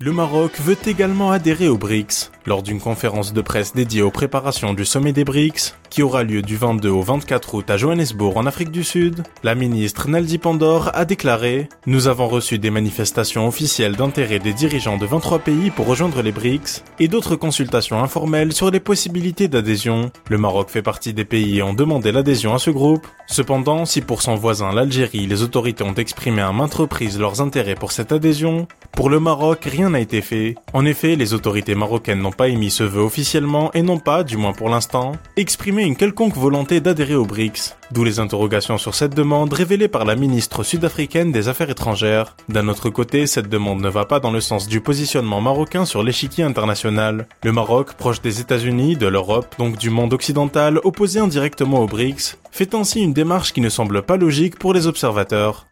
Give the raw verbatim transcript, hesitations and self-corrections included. Le Maroc veut également adhérer aux BRICS. Lors d'une conférence de presse dédiée aux préparations du sommet des BRICS, qui aura lieu du vingt-deux au vingt-quatre août à Johannesburg en Afrique du Sud, la ministre Naledi Pandor a déclaré « Nous avons reçu des manifestations officielles d'intérêt des dirigeants de vingt-trois pays pour rejoindre les BRICS et d'autres consultations informelles sur les possibilités d'adhésion. Le Maroc fait partie des pays ayant demandé l'adhésion à ce groupe. Cependant, si pour son voisin l'Algérie, les autorités ont exprimé à maintes reprises leurs intérêts pour cette adhésion, pour le Maroc, rien n'a été fait. En effet, les autorités marocaines n'ont pas émis ce vœu officiellement et n'ont pas, du moins pour l'instant, exprimé une quelconque volonté d'adhérer aux BRICS, d'où les interrogations sur cette demande révélée par la ministre sud-africaine des Affaires étrangères. D'un autre côté, cette demande ne va pas dans le sens du positionnement marocain sur l'échiquier international. Le Maroc, proche des États-Unis, de l'Europe, donc du monde occidental, opposé indirectement aux BRICS, fait ainsi une démarche qui ne semble pas logique pour les observateurs.